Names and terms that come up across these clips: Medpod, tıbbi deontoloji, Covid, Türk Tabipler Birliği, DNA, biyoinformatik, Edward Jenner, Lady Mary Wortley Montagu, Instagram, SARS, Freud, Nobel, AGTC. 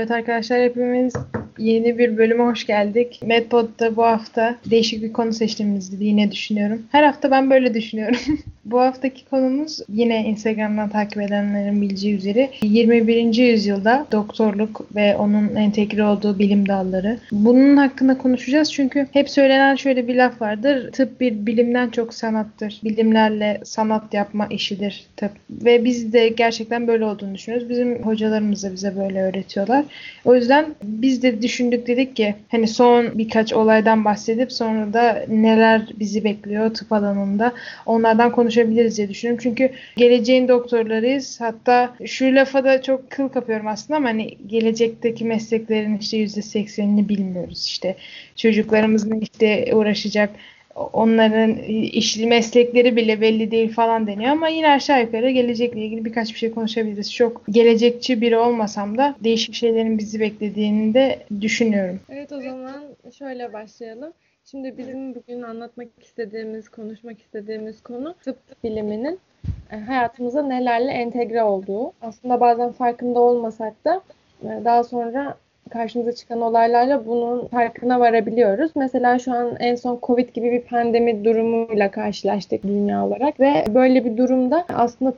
Evet arkadaşlar, hepimiz yeni bir bölüme hoş geldik. Medpod'da bu hafta değişik bir konu seçtiğimizi yine düşünüyorum. Her hafta ben böyle düşünüyorum. Bu haftaki konumuz yine Instagram'dan takip edenlerin bileceği üzere 21. yüzyılda doktorluk ve onun entegre olduğu bilim dalları. Bunun hakkında konuşacağız çünkü hep söylenen şöyle bir laf vardır. Tıp bir bilimden çok sanattır. Bilimlerle sanat yapma işidir tıp. Ve biz de gerçekten böyle olduğunu düşünüyoruz. Bizim hocalarımız da bize böyle öğretiyorlar. O yüzden biz de düşündük, dedik ki hani son birkaç olaydan bahsedip sonra da neler bizi bekliyor tıp alanında onlardan konuşabiliriz diye düşünüyorum. Çünkü geleceğin doktorlarıyız. Hatta şu lafa da çok kıl kapıyorum aslında ama hani gelecekteki mesleklerin işte %80'ini bilmiyoruz işte. Çocuklarımızın işte uğraşacak, onların işli meslekleri bile belli değil falan deniyor ama yine aşağı yukarı gelecekle ilgili birkaç bir şey konuşabiliriz. Çok gelecekçi biri olmasam da değişik şeylerin bizi beklediğini de düşünüyorum. Evet, o zaman şöyle başlayalım. Şimdi bizim bugün anlatmak istediğimiz, konuşmak istediğimiz konu tıp biliminin hayatımıza nelerle entegre olduğu. Aslında bazen farkında olmasak da daha sonra karşımıza çıkan olaylarla bunun farkına varabiliyoruz. Mesela şu an en son Covid gibi bir pandemi durumuyla karşılaştık dünya olarak ve böyle bir durumda aslında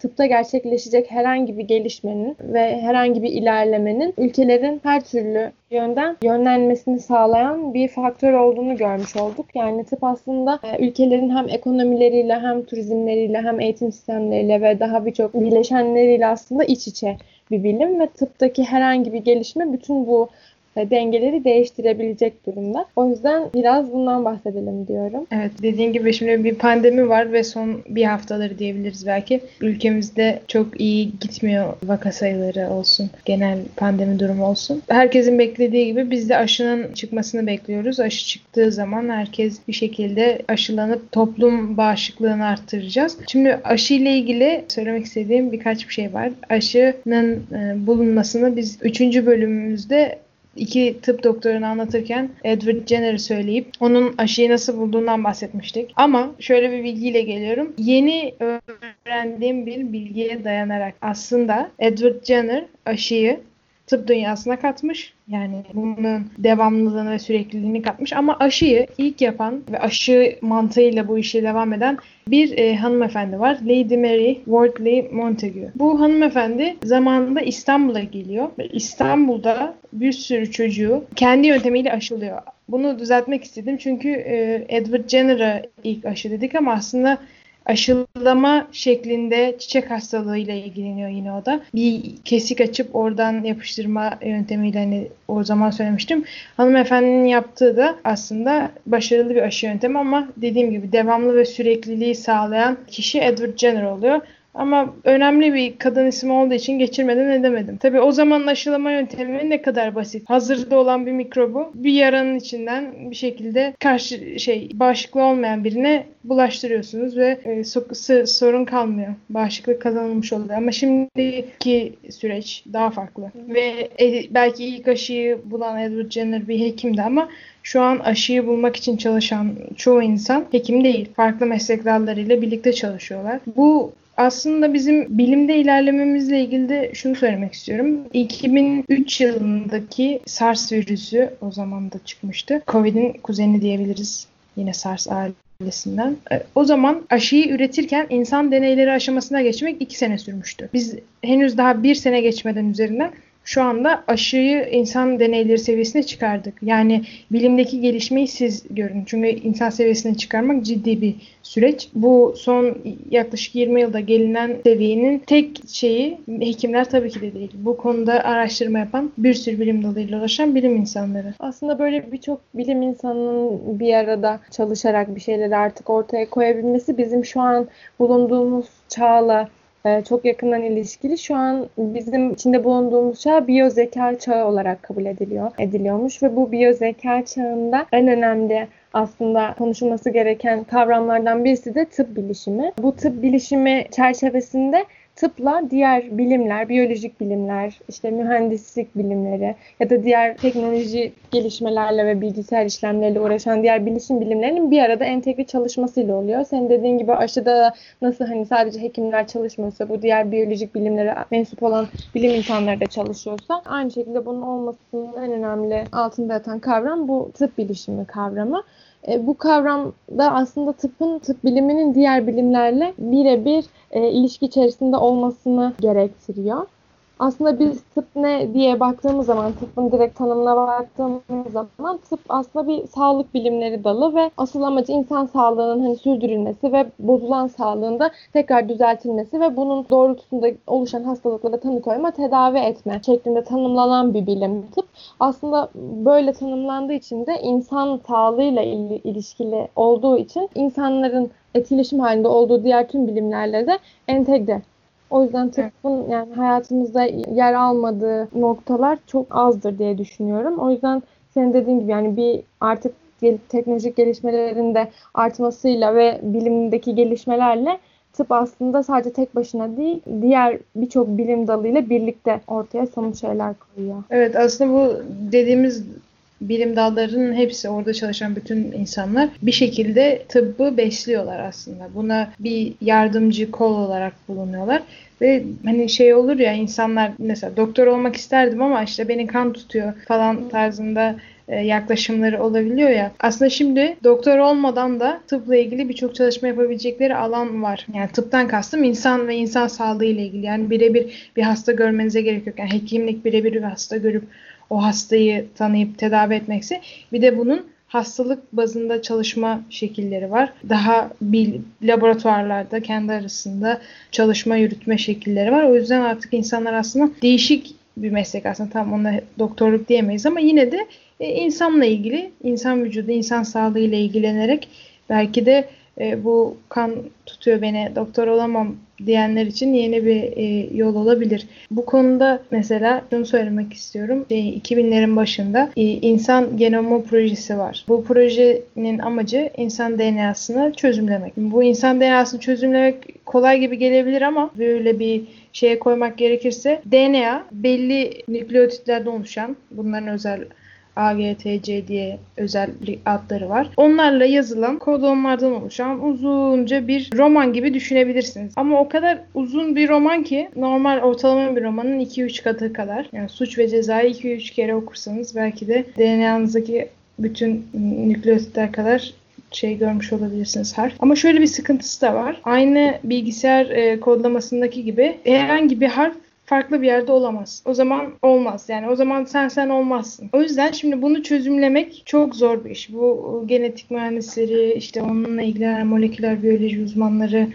tıpta gerçekleşecek herhangi bir gelişmenin ve herhangi bir ilerlemenin ülkelerin her türlü yönden yönlenmesini sağlayan bir faktör olduğunu görmüş olduk. Yani tıp aslında ülkelerin hem ekonomileriyle hem turizmleriyle hem eğitim sistemleriyle ve daha birçok bileşenleriyle aslında iç içe bir bilim ve tıptaki herhangi bir gelişme bütün bu dengeleri değiştirebilecek durumda. O yüzden biraz bundan bahsedelim diyorum. Evet, dediğin gibi şimdi bir pandemi var ve son bir haftaları diyebiliriz belki. Ülkemizde çok iyi gitmiyor, vaka sayıları olsun, genel pandemi durumu olsun. Herkesin beklediği gibi biz de aşının çıkmasını bekliyoruz. Aşı çıktığı zaman herkes bir şekilde aşılanıp toplum bağışıklığını arttıracağız. Şimdi aşı ile ilgili söylemek istediğim birkaç bir şey var. Aşının bulunmasını biz 3. bölümümüzde 2 tıp doktorunu anlatırken Edward Jenner'ı söyleyip onun aşıyı nasıl bulduğundan bahsetmiştik. Ama şöyle bir bilgiyle geliyorum. Yeni öğrendiğim bir bilgiye dayanarak aslında Edward Jenner aşıyı tıp dünyasına katmış. Yani bunun devamlılığını ve sürekliliğini katmış. Ama aşıyı ilk yapan ve aşı mantığıyla bu işe devam eden bir hanımefendi var. Lady Mary Wortley Montagu. Bu hanımefendi zamanında İstanbul'a geliyor. İstanbul'da bir sürü çocuğu kendi yöntemiyle aşılıyor. Bunu düzeltmek istedim çünkü Edward Jenner'a ilk aşı dedik ama aslında aşılama şeklinde çiçek hastalığıyla ilgileniyor yine o da. Bir kesik açıp oradan yapıştırma yöntemiyle, hani o zaman söylemiştim. Hanımefendinin yaptığı da aslında başarılı bir aşı yöntemi ama dediğim gibi devamlı ve sürekliliği sağlayan kişi Edward Jenner oluyor. Ama önemli bir kadın ismi olduğu için geçirmeden edemedim. Tabii o zaman aşılama yöntemi ne kadar basit. Hazırda olan bir mikrobu bir yaranın içinden bir şekilde bağışıklı olmayan birine bulaştırıyorsunuz ve sorun kalmıyor. Bağışıklık kazanılmış oluyor. Ama şimdiki süreç daha farklı. Ve belki ilk aşıyı bulan Edward Jenner bir hekimdi ama şu an aşıyı bulmak için çalışan çoğu insan hekim değil. Farklı meslek dallarıyla birlikte çalışıyorlar. Bu aslında bizim bilimde ilerlememizle ilgili de şunu söylemek istiyorum. 2003 yılındaki SARS virüsü o zaman da çıkmıştı. Covid'in kuzeni diyebiliriz. Yine SARS ailesinden. O zaman aşıyı üretirken insan deneyleri aşamasına geçmek 2 sene sürmüştü. Biz henüz daha 1 sene geçmeden üzerinden şu anda aşıyı insan deneyleri seviyesine çıkardık. Yani bilimdeki gelişmeyi siz görün. Çünkü insan seviyesine çıkarmak ciddi bir süreç. Bu son yaklaşık 20 yılda gelinen seviyenin tek şeyi hekimler tabii ki de değil. Bu konuda araştırma yapan bir sürü bilim dalıyla uğraşan bilim insanları. Aslında böyle birçok bilim insanının bir arada çalışarak bir şeyleri artık ortaya koyabilmesi bizim şu an bulunduğumuz çağla çok yakından ilişkili. Şu an bizim içinde bulunduğumuz çağ biyozeka çağı olarak kabul ediliyormuş ve bu biyozeka çağında en önemli aslında konuşulması gereken kavramlardan birisi de tıp bilişimi. Bu tıp bilişimi çerçevesinde tıpla diğer bilimler, biyolojik bilimler, işte mühendislik bilimleri ya da diğer teknoloji gelişmelerle ve bilgisayar işlemleriyle uğraşan diğer bilişim bilimlerinin bir arada entegre çalışmasıyla oluyor. Senin dediğin gibi aşıda nasıl hani sadece hekimler çalışmıyorsa, bu diğer biyolojik bilimlere mensup olan bilim insanları da çalışıyorsa, aynı şekilde bunun olmasının en önemli altında yatan kavram bu tıp bilişimi kavramı. Bu kavramda aslında tıpın, tıp biliminin diğer bilimlerle birebir ilişki içerisinde olmasını gerektiriyor. Aslında biz tıp ne diye baktığımız zaman, tıpın direkt tanımına baktığımız zaman tıp aslında bir sağlık bilimleri dalı ve asıl amacı insan sağlığının hani sürdürülmesi ve bozulan sağlığında tekrar düzeltilmesi ve bunun doğrultusunda oluşan hastalıklara tanı koyma, tedavi etme şeklinde tanımlanan bir bilim tıp. Aslında böyle tanımlandığı için de insan sağlığıyla ilişkili olduğu için insanların etkileşim halinde olduğu diğer tüm bilimlerle de entegre. O yüzden tıbbın yani hayatımızda yer almadığı noktalar çok azdır diye düşünüyorum. O yüzden senin dediğin gibi yani bir artık teknolojik gelişmelerin de artmasıyla ve bilimdeki gelişmelerle tıp aslında sadece tek başına değil, diğer birçok bilim dalıyla birlikte ortaya somut şeyler koyuyor. Evet, aslında bu dediğimiz bilim dallarının hepsi, orada çalışan bütün insanlar bir şekilde tıbbı besliyorlar aslında. Buna bir yardımcı kol olarak bulunuyorlar. Ve hani şey olur ya, insanlar mesela doktor olmak isterdim ama işte beni kan tutuyor falan tarzında yaklaşımları olabiliyor ya. Aslında şimdi doktor olmadan da tıpla ilgili birçok çalışma yapabilecekleri alan var. Yani tıptan kastım insan ve insan sağlığı ile ilgili. Yani birebir bir hasta görmenize gerek yok. Yani hekimlik birebir bir hasta görüp o hastayı tanıyıp tedavi etmekse, bir de bunun hastalık bazında çalışma şekilleri var. Daha laboratuvarlarda kendi arasında çalışma yürütme şekilleri var. O yüzden artık insanlar aslında değişik bir meslek, aslında tam ona doktorluk diyemeyiz ama yine de insanla ilgili, insan vücudu, insan sağlığı ile ilgilenerek belki de bu kan tutuyor beni, doktor olamam diyenler için yeni bir yol olabilir. Bu konuda mesela şunu söylemek istiyorum. 2000'lerin başında insan genomu projesi var. Bu projenin amacı insan DNA'sını çözümlemek. Bu insan DNA'sını çözümlemek kolay gibi gelebilir ama böyle bir şeye koymak gerekirse DNA belli nükleotitlerden oluşan, bunların özel AGTC diye özel adları var. Onlarla yazılan kodonlardan oluşan uzunca bir roman gibi düşünebilirsiniz. Ama o kadar uzun bir roman ki normal ortalama bir romanın 2-3 katı kadar. Yani Suç ve Ceza'yı 2-3 kere okursanız belki de DNA'nızdaki bütün nükleotitler kadar şey görmüş olabilirsiniz, harf. Ama şöyle bir sıkıntısı da var. Aynı bilgisayar kodlamasındaki gibi herhangi bir harf farklı bir yerde olamaz. O zaman olmaz. Yani o zaman sen olmazsın. O yüzden şimdi bunu çözümlemek çok zor bir iş. Bu genetik mühendisleri, işte onunla ilgilenen moleküler biyoloji uzmanları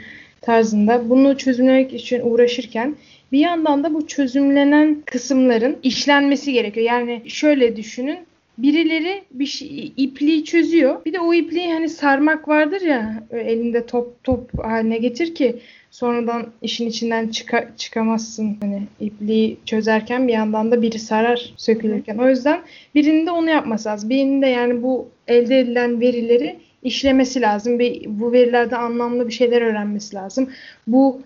tarzında bunu çözümlemek için uğraşırken bir yandan da bu çözümlenen kısımların işlenmesi gerekiyor. Yani şöyle düşünün. Birileri bir şey, ipliği çözüyor. Bir de o ipliği hani sarmak vardır ya, elinde top haline getir ki sonradan işin içinden çıkamazsın. Hani ipliği çözerken bir yandan da biri sarar sökülürken. O yüzden birinde onu yapması lazım. Birinde yani bu elde edilen verileri işlemesi lazım ve bu verilerden anlamlı bir şeyler öğrenmesi lazım. Bu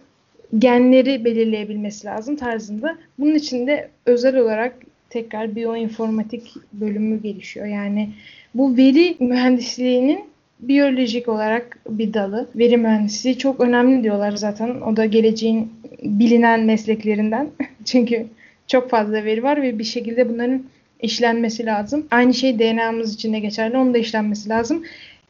genleri belirleyebilmesi lazım tarzında. Bunun için de özel olarak tekrar biyoinformatik bölümü gelişiyor. Yani bu veri mühendisliğinin biyolojik olarak bir dalı. Veri mühendisliği çok önemli diyorlar zaten. O da geleceğin bilinen mesleklerinden. Çünkü çok fazla veri var ve bir şekilde bunların işlenmesi lazım. Aynı şey DNA'mız için de geçerli. Onun da işlenmesi lazım.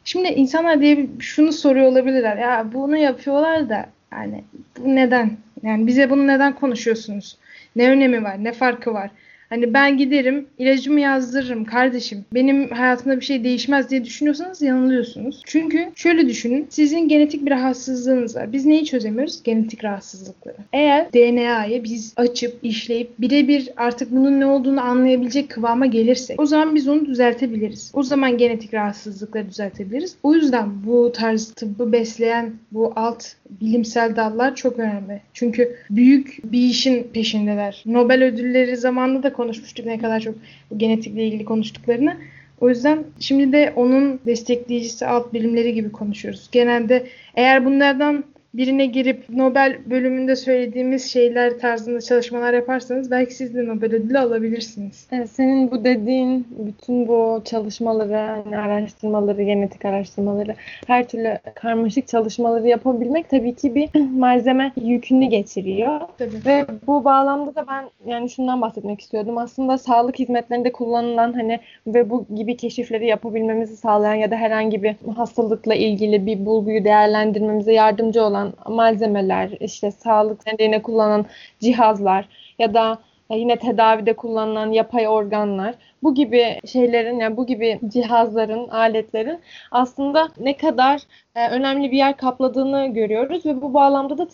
Şimdi insanlar diye şunu soruyor olabilirler. Ya bunu yapıyorlar da yani bu neden? Yani bize bunu neden konuşuyorsunuz? Ne önemi var? Ne farkı var? Hani ben giderim, ilacımı yazdırırım kardeşim, benim hayatımda bir şey değişmez diye düşünüyorsanız yanılıyorsunuz. Çünkü şöyle düşünün, sizin genetik bir rahatsızlığınız var. Biz neyi çözemiyoruz? Genetik rahatsızlıkları. Eğer DNA'yı biz açıp, işleyip, birebir artık bunun ne olduğunu anlayabilecek kıvama gelirsek, o zaman biz onu düzeltebiliriz. O zaman genetik rahatsızlıkları düzeltebiliriz. O yüzden bu tarz tıbbı besleyen bu alt bilimsel dallar çok önemli. Çünkü büyük bir işin peşindeler. Nobel ödülleri zamanında da konuşmuştuk, ne kadar çok genetikle ilgili konuştuklarını. O yüzden şimdi de onun destekleyicisi alt bilimleri gibi konuşuyoruz. Genelde eğer bunlardan birine girip Nobel bölümünde söylediğimiz şeyler tarzında çalışmalar yaparsanız belki siz de Nobel ödülü alabilirsiniz. Evet, senin bu dediğin bütün bu çalışmaları, yani araştırmaları, genetik araştırmaları, her türlü karmaşık çalışmaları yapabilmek tabii ki bir malzeme yükünü getiriyor. Tabii. Ve bu bağlamda da ben yani şundan bahsetmek istiyordum. Aslında sağlık hizmetlerinde kullanılan hani ve bu gibi keşifleri yapabilmemizi sağlayan ya da herhangi bir hastalıkla ilgili bir bulguyu değerlendirmemize yardımcı olan malzemeler, işte sağlık nedeniyle kullanılan cihazlar ya da yine tedavide kullanılan yapay organlar, bu gibi şeylerin, yani bu gibi cihazların, aletlerin aslında ne kadar önemli bir yer kapladığını görüyoruz ve bu bağlamda da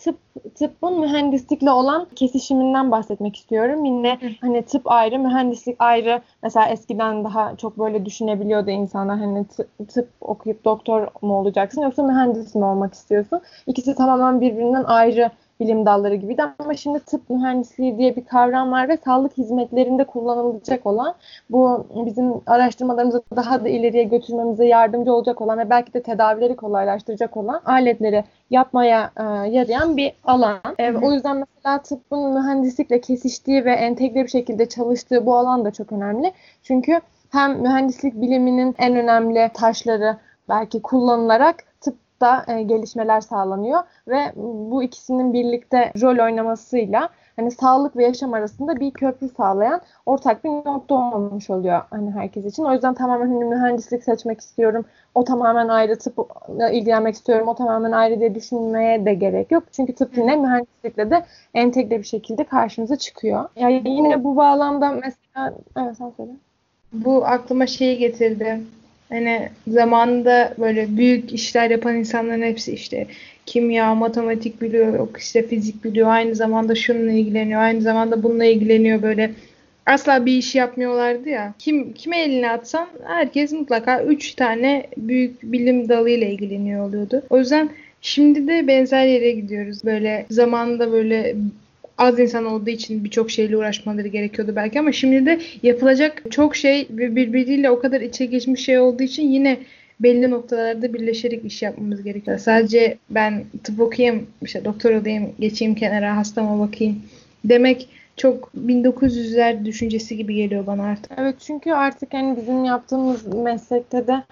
tıbbın mühendislikle olan kesişiminden bahsetmek istiyorum. Yine hani tıp ayrı, mühendislik ayrı. Mesela eskiden daha çok böyle düşünebiliyordu insanlar, hani tıp okuyup doktor mu olacaksın yoksa mühendis mi olmak istiyorsun? İkisi tamamen birbirinden ayrı bilim dalları gibiydi ama şimdi tıp mühendisliği diye bir kavram var ve sağlık hizmetlerinde kullanılacak olan, bu bizim araştırmalarımızı daha da ileriye götürmemize yardımcı olacak olan ve belki de tedavileri kolaylaştıracak olan aletleri yapmaya yarayan bir alan. O yüzden mesela tıbbın mühendislikle kesiştiği ve entegre bir şekilde çalıştığı bu alan da çok önemli. Çünkü hem mühendislik biliminin en önemli taşları belki kullanılarak tıp da gelişmeler sağlanıyor ve bu ikisinin birlikte rol oynamasıyla hani sağlık ve yaşam arasında bir köprü sağlayan ortak bir nokta olmuş oluyor hani herkes için. O yüzden tamamen hani mühendislik seçmek istiyorum, o tamamen ayrı, tıpla ilgilenmek istiyorum, o tamamen ayrı diye düşünmeye de gerek yok. Çünkü tıp yine mühendislikle de entegre bir şekilde karşımıza çıkıyor. Yani yine bu bağlamda mesela, evet sen söyle. Bu aklıma şeyi getirdi. Hani zamanında böyle büyük işler yapan insanların hepsi işte kimya, matematik biliyor, yok işte fizik biliyor, aynı zamanda şununla ilgileniyor, aynı zamanda bununla ilgileniyor, böyle asla bir iş yapmıyorlardı ya. Kime elini atsan herkes mutlaka 3 tane büyük bilim dalıyla ilgileniyor oluyordu. O yüzden şimdi de benzer yere gidiyoruz. Böyle zamanında böyle az insan olduğu için birçok şeyle uğraşmaları gerekiyordu belki ama şimdi de yapılacak çok şey ve birbiriyle o kadar içe geçmiş şey olduğu için yine belli noktalarda birleşerek iş yapmamız gerekiyor. Sadece ben tıp okuyayım, işte doktor olayım, geçeyim kenara, hastama bakayım demek çok 1900'ler düşüncesi gibi geliyor bana artık. Evet, çünkü artık yani bizim yaptığımız meslekte de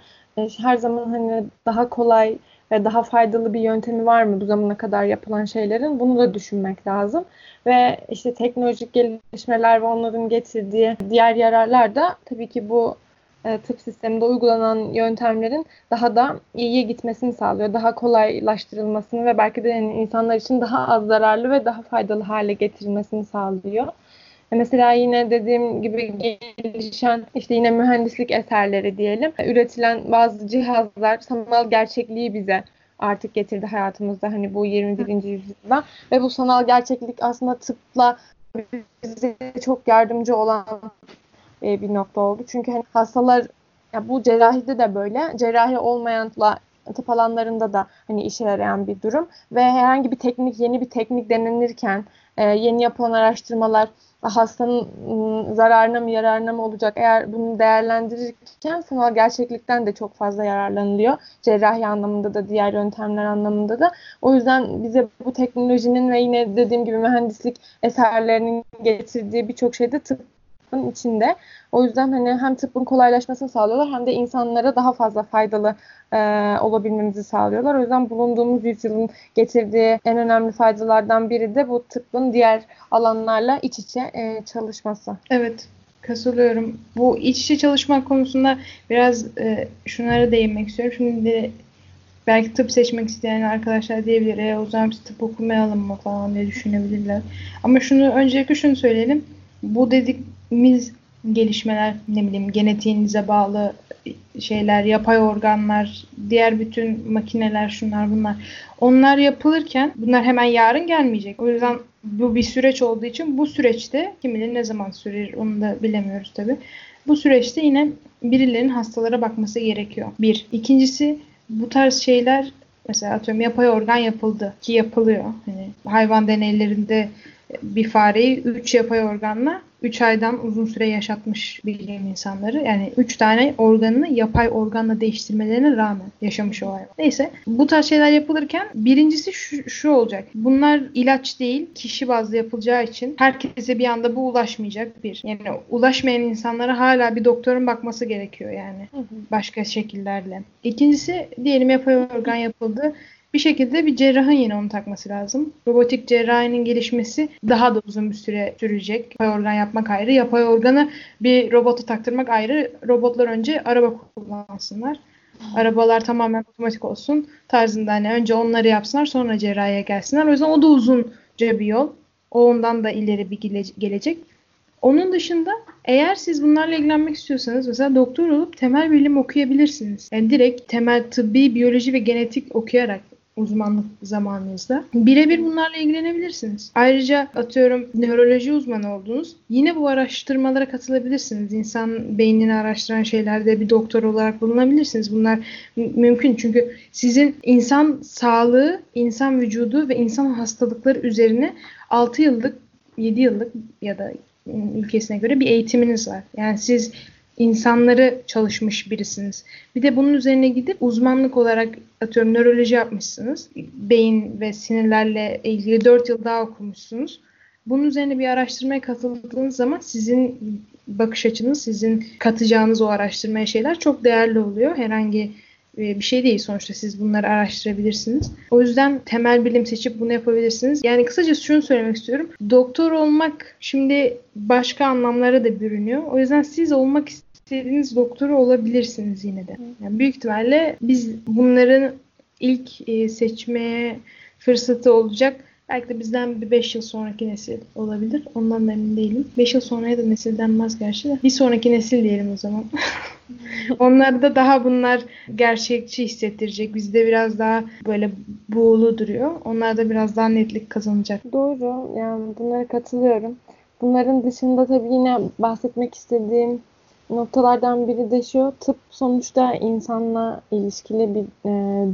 her zaman hani daha kolay ve daha faydalı bir yöntemi var mı bu zamana kadar yapılan şeylerin? Bunu da düşünmek lazım. Ve işte teknolojik gelişmeler ve onların getirdiği diğer yararlar da tabii ki bu tıp sisteminde uygulanan yöntemlerin daha da iyiye gitmesini sağlıyor. Daha kolaylaştırılmasını ve belki de yani insanlar için daha az zararlı ve daha faydalı hale getirilmesini sağlıyor. Mesela yine dediğim gibi gelişen işte yine mühendislik eserleri diyelim. Üretilen bazı cihazlar sanal gerçekliği bize artık getirdi hayatımızda, hani bu 21. yüzyılda. Ve bu sanal gerçeklik aslında tıpla bize çok yardımcı olan bir nokta oldu. Çünkü hani hastalar, ya bu cerrahide de böyle, cerrahi olmayanla tıp alanlarında da hani işe yarayan bir durum. Ve herhangi bir teknik, yeni bir teknik denenirken yeni yapılan araştırmalar hastanın zararına mı yararına mı olacak, eğer bunu değerlendirirken sanal gerçeklikten de çok fazla yararlanılıyor. Cerrahi anlamında da diğer yöntemler anlamında da. O yüzden bize bu teknolojinin ve yine dediğim gibi mühendislik eserlerinin getirdiği birçok şey de tıbbın içinde. O yüzden hani hem tıbbın kolaylaşmasını sağlıyorlar hem de insanlara daha fazla faydalı olabilmemizi sağlıyorlar. O yüzden bulunduğumuz yüzyılın getirdiği en önemli faydalardan biri de bu tıbbın diğer alanlarla iç içe çalışması. Evet, katılıyorum. Bu iç içe çalışmak konusunda biraz şunlara değinmek istiyorum. Şimdi belki tıp seçmek isteyen arkadaşlar diyebilir, o zaman biz tıp okumayalım mı falan diye düşünebilirler. Ama öncelikle şunu söyleyelim. Bu dediğimiz gelişmeler, ne bileyim, genetiğinize bağlı şeyler, yapay organlar, diğer bütün makineler, şunlar bunlar. Onlar yapılırken bunlar hemen yarın gelmeyecek. O yüzden bu bir süreç olduğu için bu süreçte, kim bilir ne zaman sürer onu da bilemiyoruz tabii. Bu süreçte yine birilerinin hastalara bakması gerekiyor. Bir. İkincisi, bu tarz şeyler mesela atıyorum yapay organ yapıldı ki yapılıyor. Hani hayvan deneylerinde bir fareyi 3 yapay organla 3 aydan uzun süre yaşatmış bilim insanları. Yani 3 tane organını yapay organla değiştirmelerine rağmen yaşamış o hayvan. Neyse, bu tarz şeyler yapılırken birincisi şu olacak. Bunlar ilaç değil, kişi bazlı yapılacağı için herkese bir anda bu ulaşmayacak bir. Yani ulaşmayan insanlara hala bir doktorun bakması gerekiyor yani. Başka şekillerle. İkincisi, diyelim yapay organ yapıldı. Bir şekilde bir cerrahın yine onu takması lazım. Robotik cerrahinin gelişmesi daha da uzun bir süre sürecek. Yapay organ yapmak ayrı. Yapay organı bir robota taktırmak ayrı. Robotlar önce araba kullansınlar. Arabalar tamamen otomatik olsun tarzında. Hani önce onları yapsınlar, sonra cerrahiye gelsinler. O yüzden o da uzunca bir yol. Ondan da ileri bir gelecek. Onun dışında eğer siz bunlarla ilgilenmek istiyorsanız mesela doktor olup temel bilim okuyabilirsiniz. Yani direkt temel tıbbi, biyoloji ve genetik okuyarak uzmanlık zamanınızda birebir bunlarla ilgilenebilirsiniz. Ayrıca atıyorum nöroloji uzmanı oldunuz. Yine bu araştırmalara katılabilirsiniz. İnsan beynini araştıran şeylerde bir doktor olarak bulunabilirsiniz. Bunlar mümkün çünkü sizin insan sağlığı, insan vücudu ve insan hastalıkları üzerine 6 yıllık, 7 yıllık ya da ülkesine göre bir eğitiminiz var. Yani siz insanları çalışmış birisiniz. Bir de bunun üzerine gidip uzmanlık olarak atıyorum nöroloji yapmışsınız. Beyin ve sinirlerle ilgili 4 yıl daha okumuşsunuz. Bunun üzerine bir araştırmaya katıldığınız zaman sizin bakış açınız, sizin katacağınız o araştırmaya şeyler çok değerli oluyor. Herhangi bir şey değil sonuçta, siz bunları araştırabilirsiniz. O yüzden temel bilim seçip bunu yapabilirsiniz. Yani kısacası şunu söylemek istiyorum. Doktor olmak şimdi başka anlamlara da bürünüyor. O yüzden siz olmak istediğiniz doktoru olabilirsiniz yine de. Yani büyük ihtimalle biz bunların ilk seçmeye fırsatı olacak. Belki de bizden bir 5 yıl sonraki nesil olabilir. Ondan da emin değilim. 5 yıl sonraya da nesil denmez gerçi de. Bir sonraki nesil diyelim o zaman. Onlar da daha bunlar gerçekçi hissettirecek. Bizde biraz daha böyle buğulu duruyor. Onlar da biraz daha netlik kazanacak. Doğru. Yani bunlara katılıyorum. Bunların dışında tabii yine bahsetmek istediğim noktalardan biri de şu, tıp sonuçta insanla ilişkili bir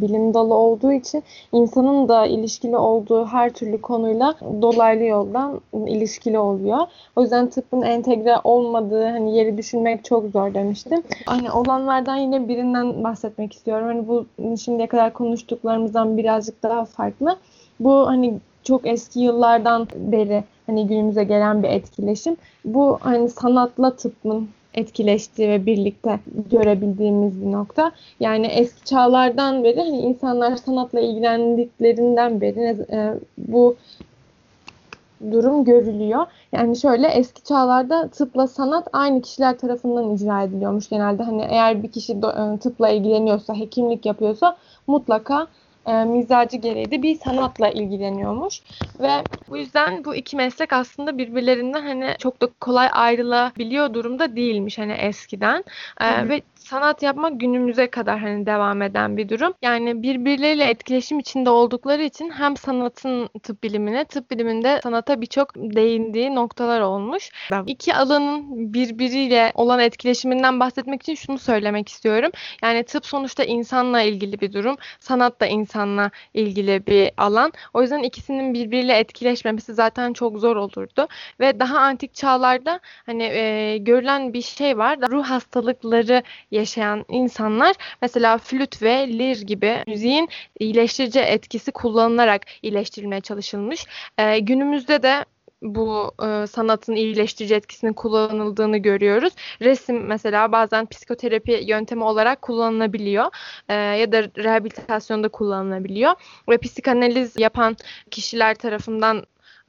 bilim dalı olduğu için insanın da ilişkili olduğu her türlü konuyla dolaylı yoldan ilişkili oluyor. O yüzden tıbbın entegre olmadığı hani yeri düşünmek çok zor demiştim. Hani olanlardan yine birinden bahsetmek istiyorum. Hani bu şimdiye kadar konuştuklarımızdan birazcık daha farklı. Bu hani çok eski yıllardan beri hani günümüze gelen bir etkileşim. Bu hani sanatla tıbbın etkileştiği ve birlikte görebildiğimiz bir nokta. Yani eski çağlardan beri hani insanlar sanatla ilgilendiklerinden beri bu durum görülüyor. Yani şöyle, eski çağlarda tıpla sanat aynı kişiler tarafından icra ediliyormuş genelde. Hani eğer bir kişi tıpla ilgileniyorsa, hekimlik yapıyorsa mutlaka mizacı gereği de bir sanatla ilgileniyormuş ve bu yüzden bu iki meslek aslında birbirlerinden hani çok da kolay ayrılabiliyor durumda değilmiş hani eskiden. Ve sanat yapmak günümüze kadar hani devam eden bir durum. Yani birbirleriyle etkileşim içinde oldukları için hem sanatın tıp bilimine, tıp biliminde sanata birçok değindiği noktalar olmuş. İki alanın birbiriyle olan etkileşiminden bahsetmek için şunu söylemek istiyorum. Yani tıp sonuçta insanla ilgili bir durum. Sanat da insanla ilgili bir alan. O yüzden ikisinin birbiriyle etkileşmemesi zaten çok zor olurdu. Ve daha antik çağlarda hani görülen bir şey var. Ruh hastalıkları yaşayan insanlar mesela flüt ve lir gibi müziğin iyileştirici etkisi kullanılarak iyileştirilmeye çalışılmış. Günümüzde de bu sanatın iyileştirici etkisinin kullanıldığını görüyoruz. Resim mesela bazen psikoterapi yöntemi olarak kullanılabiliyor ya da rehabilitasyonda kullanılabiliyor ve psikanaliz yapan kişiler tarafından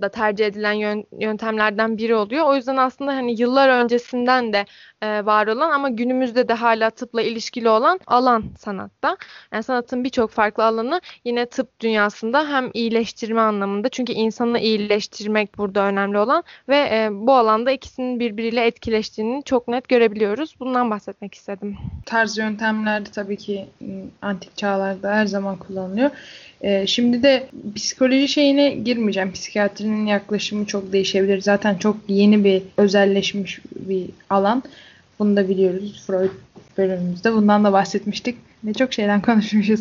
da tercih edilen yöntemlerden biri oluyor. O yüzden aslında hani yıllar öncesinden de var olan ama günümüzde de hala tıpla ilişkili olan alan sanatta. Yani sanatın birçok farklı alanı yine tıp dünyasında hem iyileştirme anlamında, çünkü insanı iyileştirmek burada önemli olan ve bu alanda ikisinin birbiriyle etkileştiğini çok net görebiliyoruz. Bundan bahsetmek istedim. Tarz yöntemlerde tabii ki antik çağlarda her zaman kullanılıyor. Şimdi de psikoloji şeyine girmeyeceğim. Psikiyatrinin yaklaşımı çok değişebilir. Zaten çok yeni bir özelleşmiş bir alan. Bunu da biliyoruz. Freud bölümümüzde bundan da bahsetmiştik. Ne çok şeyden konuşmuşuz.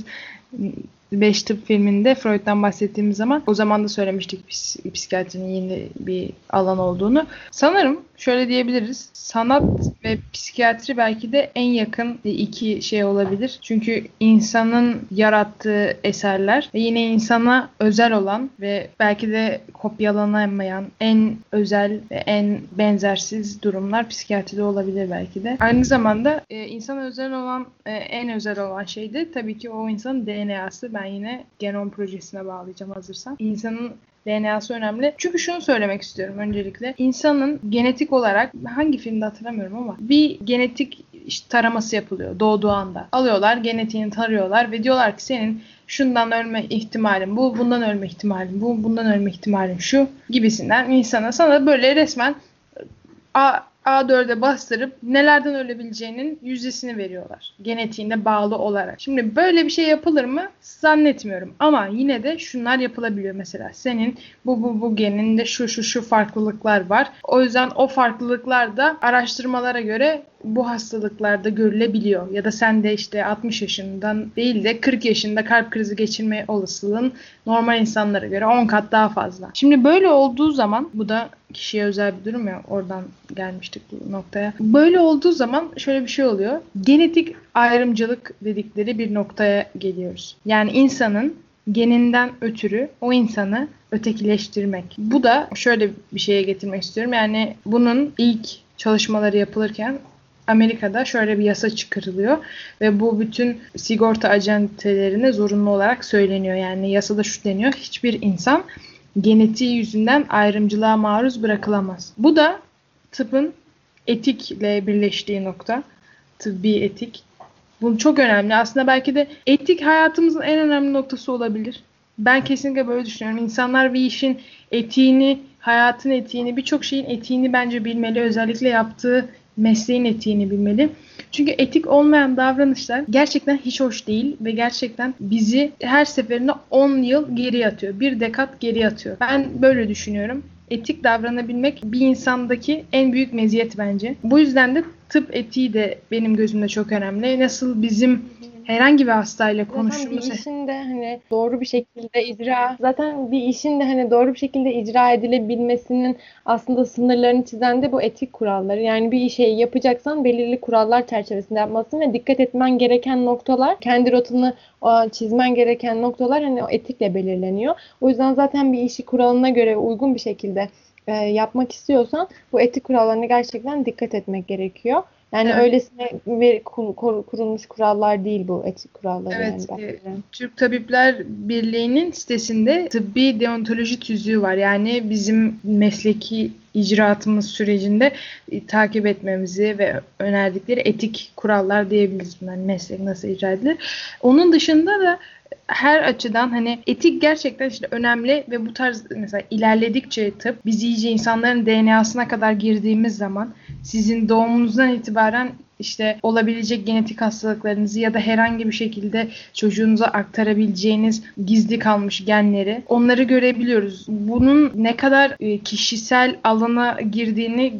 5 tıp filminde Freud'dan bahsettiğimiz zaman o zaman da söylemiştik psikiyatrinin yeni bir alan olduğunu. Sanırım şöyle diyebiliriz. Sanat ve psikiyatri belki de en yakın iki şey olabilir. Çünkü insanın yarattığı eserler yine insana özel olan ve belki de kopyalanamayan en özel ve en benzersiz durumlar psikiyatride olabilir belki de. Aynı zamanda insana özel olan, en özel olan şey de tabii ki o insanın DNA'sı. Ben yine genom projesine bağlayacağım hazırsan. İnsanın DNA'sı önemli. Çünkü şunu söylemek istiyorum öncelikle. İnsanın genetik olarak, hangi filmde hatırlamıyorum ama bir genetik taraması yapılıyor doğduğu anda. Alıyorlar, genetiğini tarıyorlar ve diyorlar ki senin şundan ölme ihtimalin bu, bundan ölme ihtimalin bu, bundan ölme ihtimalin şu gibisinden insana sana böyle resmen A4'e bastırıp nelerden ölebileceğinin yüzdesini veriyorlar. Genetiğine bağlı olarak. Şimdi böyle bir şey yapılır mı? Zannetmiyorum. Ama yine de şunlar yapılabiliyor mesela. Senin bu geninde şu farklılıklar var. O yüzden o farklılıklar da araştırmalara göre bu hastalıklarda görülebiliyor. Ya da sen de işte 60 yaşından değil de 40 yaşında kalp krizi geçirme olasılığın normal insanlara göre 10 kat daha fazla. Şimdi böyle olduğu zaman bu da kişiye özel bir durum ya, oradan gelmiştik bu noktaya. Böyle olduğu zaman şöyle bir şey oluyor. Genetik ayrımcılık dedikleri bir noktaya geliyoruz. Yani insanın geninden ötürü o insanı ötekileştirmek. Bu da şöyle bir şeye getirmek istiyorum. Yani bunun ilk çalışmaları yapılırken Amerika'da şöyle bir yasa çıkarılıyor ve bu bütün sigorta acentelerine zorunlu olarak söyleniyor. Yani yasada şu deniyor, hiçbir insan genetiği yüzünden ayrımcılığa maruz bırakılamaz. Bu da tıbbın etikle birleştiği nokta, tıbbi etik. Bu çok önemli. Aslında belki de etik hayatımızın en önemli noktası olabilir. Ben kesinlikle böyle düşünüyorum. İnsanlar bir işin etiğini, hayatın etiğini, birçok şeyin etiğini bence bilmeli. Özellikle yaptığı mesleğin etiğini bilmeli. Çünkü etik olmayan davranışlar gerçekten hiç hoş değil ve gerçekten bizi her seferinde 10 yıl geriye atıyor. Bir dekat geriye atıyor. Ben böyle düşünüyorum. Etik davranabilmek bir insandaki en büyük meziyet bence. Bu yüzden de tıp etiği de benim gözümde çok önemli. Nasıl bizim herhangi bir hastayla konuştuğumuz... Zaten bir işin de hani doğru bir şekilde icra edilebilmesinin aslında sınırlarını çizen de bu etik kuralları. Yani bir şeyi yapacaksan belirli kurallar çerçevesinde yapmalısın ve dikkat etmen gereken noktalar, kendi rotanı çizmen gereken noktalar hani o etikle belirleniyor. O yüzden zaten bir işi kuralına göre uygun bir şekilde yapmak istiyorsan bu etik kurallarına gerçekten dikkat etmek gerekiyor. Yani evet. Öylesine kurulmuş kurallar değil bu etik kurallar. Evet. Yani Türk Tabipler Birliği'nin sitesinde tıbbi deontoloji tüzüğü var. Yani bizim mesleki icraatımız sürecinde takip etmemizi ve önerdikleri etik kurallar diyebiliriz. Yani meslek nasıl icra edilir. Onun dışında da her açıdan hani etik gerçekten işte önemli ve bu tarz mesela ilerledikçe tıp biz iyice insanların DNA'sına kadar girdiğimiz zaman sizin doğumunuzdan itibaren işte olabilecek genetik hastalıklarınızı ya da herhangi bir şekilde çocuğunuza aktarabileceğiniz gizli kalmış genleri onları görebiliyoruz. Bunun ne kadar kişisel alana girdiğini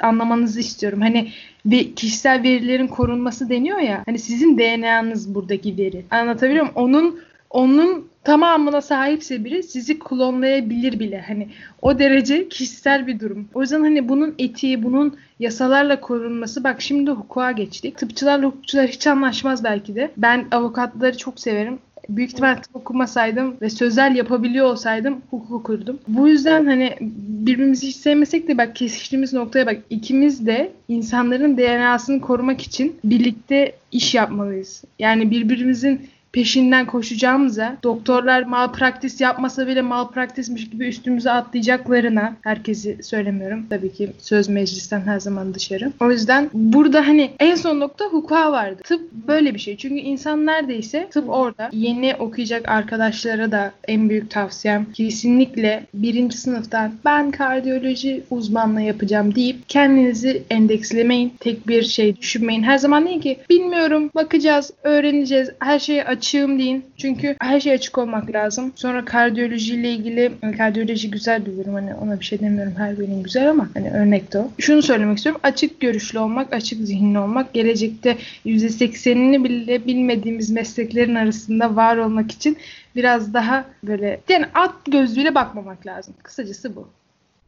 anlamanızı istiyorum. Hani bir kişisel verilerin korunması deniyor ya. Hani sizin DNA'nız buradaki veri. Anlatabiliyor muyum? Onun tamamına sahipse biri sizi klonlayabilir bile. Hani o derece kişisel bir durum. O yüzden hani bunun etiği, bunun yasalarla korunması. Bak şimdi hukuka geçtik. Tıpçılarla hukukçular hiç anlaşmaz belki de. Ben avukatları çok severim. Büyük ihtimalle tıp okumasaydım ve sözel yapabiliyor olsaydım hukuk okurdum. Bu yüzden hani birbirimizi hiç sevmesek de bak kesiştiğimiz noktaya bak. İkimiz de insanların DNA'sını korumak için birlikte iş yapmalıyız. Yani birbirimizin peşinden koşacağımıza, doktorlar malpraktis yapmasa bile malpraktismiş gibi üstümüze atlayacaklarına, herkesi söylemiyorum. Tabii ki söz meclisten her zaman dışarı. O yüzden burada hani en son nokta hukuka vardı. Tıp böyle bir şey. Çünkü insan neredeyse tıp orada. Yeni okuyacak arkadaşlara da en büyük tavsiyem kesinlikle 1. sınıftan ben kardiyoloji uzmanlığı yapacağım deyip kendinizi endekslemeyin. Tek bir şey düşünmeyin. Her zaman değil ki bilmiyorum, bakacağız, öğreneceğiz, her şeye açık açığım deyin. Çünkü her şey açık olmak lazım. Sonra kardiyolojiyle ilgili, kardiyoloji güzel bir bölüm, hani ona bir şey demiyorum, her bölüm güzel ama hani örnek de o. Şunu söylemek istiyorum. Açık görüşlü olmak, açık zihinli olmak, gelecekte %80'ini bile bilmediğimiz mesleklerin arasında var olmak için biraz daha böyle, yani at gözüyle bakmamak lazım. Kısacası bu.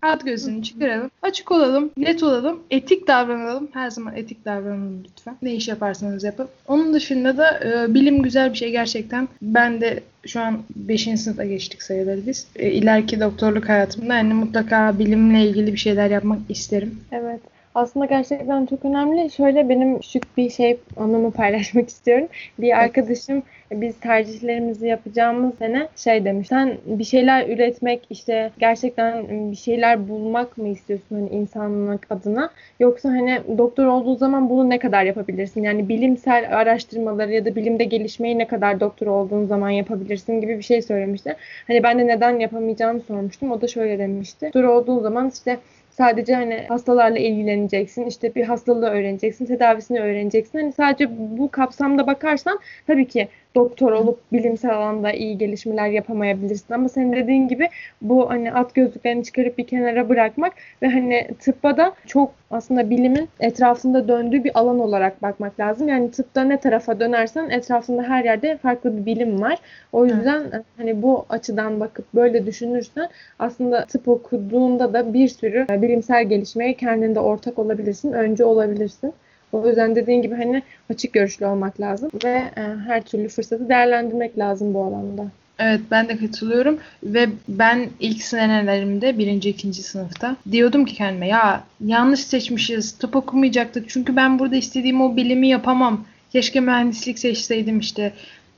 At gözünü çıkaralım, açık olalım, net olalım, etik davranalım. Her zaman etik davranalım lütfen. Ne iş yaparsanız yapın. Onun dışında da bilim güzel bir şey gerçekten. Ben de şu an 5. sınıfa geçtik sayılır biz. İleriki doktorluk hayatımda yani mutlaka bilimle ilgili bir şeyler yapmak isterim. Evet. Aslında gerçekten çok önemli. Şöyle benim küçük bir şey anımı paylaşmak istiyorum. Bir arkadaşım biz tercihlerimizi yapacağımız sene şey demiş. Sen bir şeyler üretmek, işte gerçekten bir şeyler bulmak mı istiyorsun hani insanlık adına? Yoksa hani doktor olduğu zaman bunu ne kadar yapabilirsin? Yani bilimsel araştırmaları ya da bilimde gelişmeyi ne kadar doktor olduğun zaman yapabilirsin gibi bir şey söylemişti. Hani ben de neden yapamayacağımı sormuştum. O da şöyle demişti. Doktor olduğu zaman işte sadece hani hastalarla ilgileneceksin, işte bir hastalığı öğreneceksin, tedavisini öğreneceksin. Hani sadece bu kapsamda bakarsan tabii ki doktor olup bilimsel alanda iyi gelişmeler yapamayabilirsin. Ama senin dediğin gibi bu hani at gözlüklerini çıkarıp bir kenara bırakmak ve hani tıbba da çok aslında bilimin etrafında döndüğü bir alan olarak bakmak lazım. Yani tıpta ne tarafa dönersen etrafında her yerde farklı bir bilim var. O yüzden hani bu açıdan bakıp böyle düşünürsen aslında tıp okuduğunda da bir sürü bilimsel gelişmeye kendinde ortak olabilirsin, önce olabilirsin. O yüzden dediğin gibi hani açık görüşlü olmak lazım ve her türlü fırsatı değerlendirmek lazım bu alanda. Evet, ben de katılıyorum ve ben ilk senelerimde 1. 2. sınıfta diyordum ki kendime, ya yanlış seçmişiz, tıp okumayacaktık çünkü ben burada istediğim o bilimi yapamam. Keşke mühendislik seçseydim, işte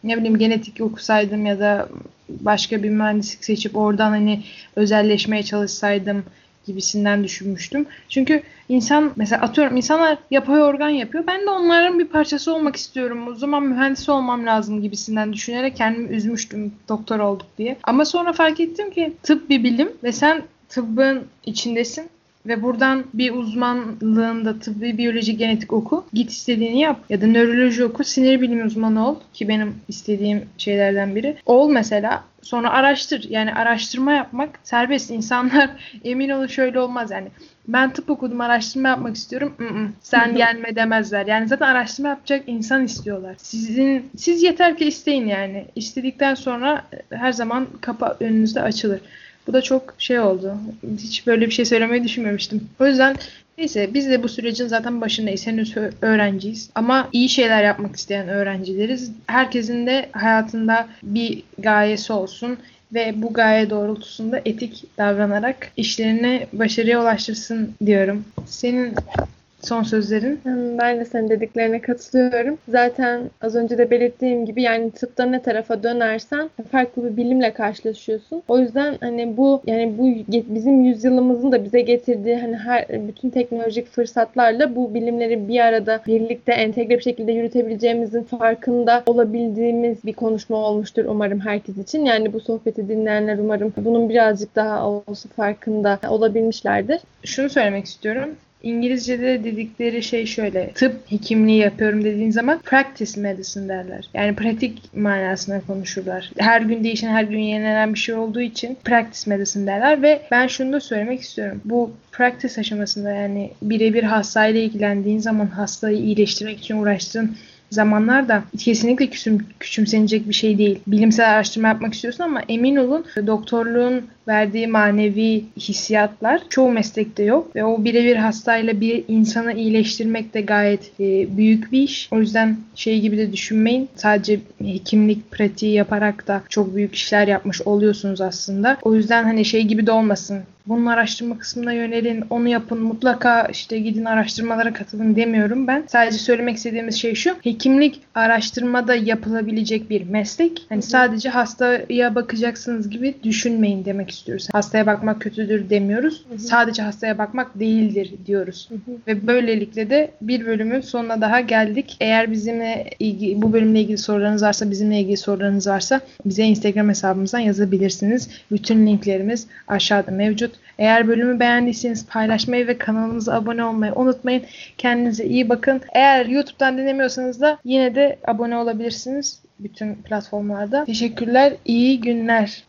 ne bileyim genetik okusaydım ya da başka bir mühendislik seçip oradan hani özelleşmeye çalışsaydım gibisinden düşünmüştüm. Çünkü insan, mesela atıyorum insanlar yapay organ yapıyor. Ben de onların bir parçası olmak istiyorum. O zaman mühendis olmam lazım gibisinden düşünerek kendimi üzmüştüm doktor olduk diye. Ama sonra fark ettim ki tıp bir bilim ve sen tıbbın içindesin ve buradan bir uzmanlığında tıbbi biyoloji genetik oku. Git istediğini yap. Ya da nöroloji oku. Sinir bilimi uzmanı ol. Ki benim istediğim şeylerden biri. Ol mesela. Sonra araştır. Yani araştırma yapmak serbest. İnsanlar emin olun şöyle olmaz yani. Ben tıp okudum, araştırma yapmak istiyorum. Sen gelme demezler. Yani zaten araştırma yapacak insan istiyorlar. Siz yeter ki isteyin yani. İstedikten sonra her zaman kapı önünüzde açılır. Bu da çok şey oldu. Hiç böyle bir şey söylemeyi düşünmemiştim. O yüzden neyse, biz de bu sürecin zaten başındayız. Henüz öğrenciyiz. Ama iyi şeyler yapmak isteyen öğrencileriz. Herkesin de hayatında bir gayesi olsun ve bu gaye doğrultusunda etik davranarak işlerini başarıya ulaştırsın diyorum. Senin son sözlerin? Ben de senin dediklerine katılıyorum. Zaten az önce de belirttiğim gibi yani tıpta ne tarafa dönersen farklı bir bilimle karşılaşıyorsun. O yüzden hani bu bizim yüzyılımızın da bize getirdiği hani bütün teknolojik fırsatlarla bu bilimleri bir arada birlikte entegre bir şekilde yürütebileceğimizin farkında olabildiğimiz bir konuşma olmuştur umarım herkes için. Yani bu sohbeti dinleyenler umarım bunun birazcık daha olsun farkında olabilmişlerdir. Şunu söylemek istiyorum. İngilizce'de dedikleri şey şöyle, tıp hekimliği yapıyorum dediğin zaman practice medicine derler. Yani pratik manasına konuşurlar. Her gün değişen, her gün yenilenen bir şey olduğu için practice medicine derler ve ben şunu da söylemek istiyorum. Bu practice aşamasında yani birebir hastayla ilgilendiğin zaman, hastayı iyileştirmek için uğraştığın zamanlarda kesinlikle küçümsenecek bir şey değil. Bilimsel araştırma yapmak istiyorsun ama emin olun doktorluğun verdiği manevi hissiyatlar çoğu meslekte yok. Ve o birebir hastayla bir insanı iyileştirmek de gayet büyük bir iş. O yüzden şey gibi de düşünmeyin. Sadece hekimlik pratiği yaparak da çok büyük işler yapmış oluyorsunuz aslında. O yüzden hani şey gibi de olmasın. Bunun araştırma kısmına yönelin, onu yapın, mutlaka işte gidin araştırmalara katılın demiyorum ben. Sadece söylemek istediğimiz şey şu. Hekimlik araştırmada yapılabilecek bir meslek. Hani sadece hastaya bakacaksınız gibi düşünmeyin demek istiyoruz. Hastaya bakmak kötüdür demiyoruz. Sadece hastaya bakmak değildir diyoruz. Ve böylelikle de bir bölümün sonuna daha geldik. Eğer bu bölümle ilgili sorularınız varsa, bizimle ilgili sorularınız varsa bize Instagram hesabımızdan yazabilirsiniz. Bütün linklerimiz aşağıda mevcut. Eğer bölümü beğendiyseniz paylaşmayı ve kanalımıza abone olmayı unutmayın. Kendinize iyi bakın. Eğer YouTube'dan dinlemiyorsanız da yine de abone olabilirsiniz. bütün platformlarda. Teşekkürler, iyi günler.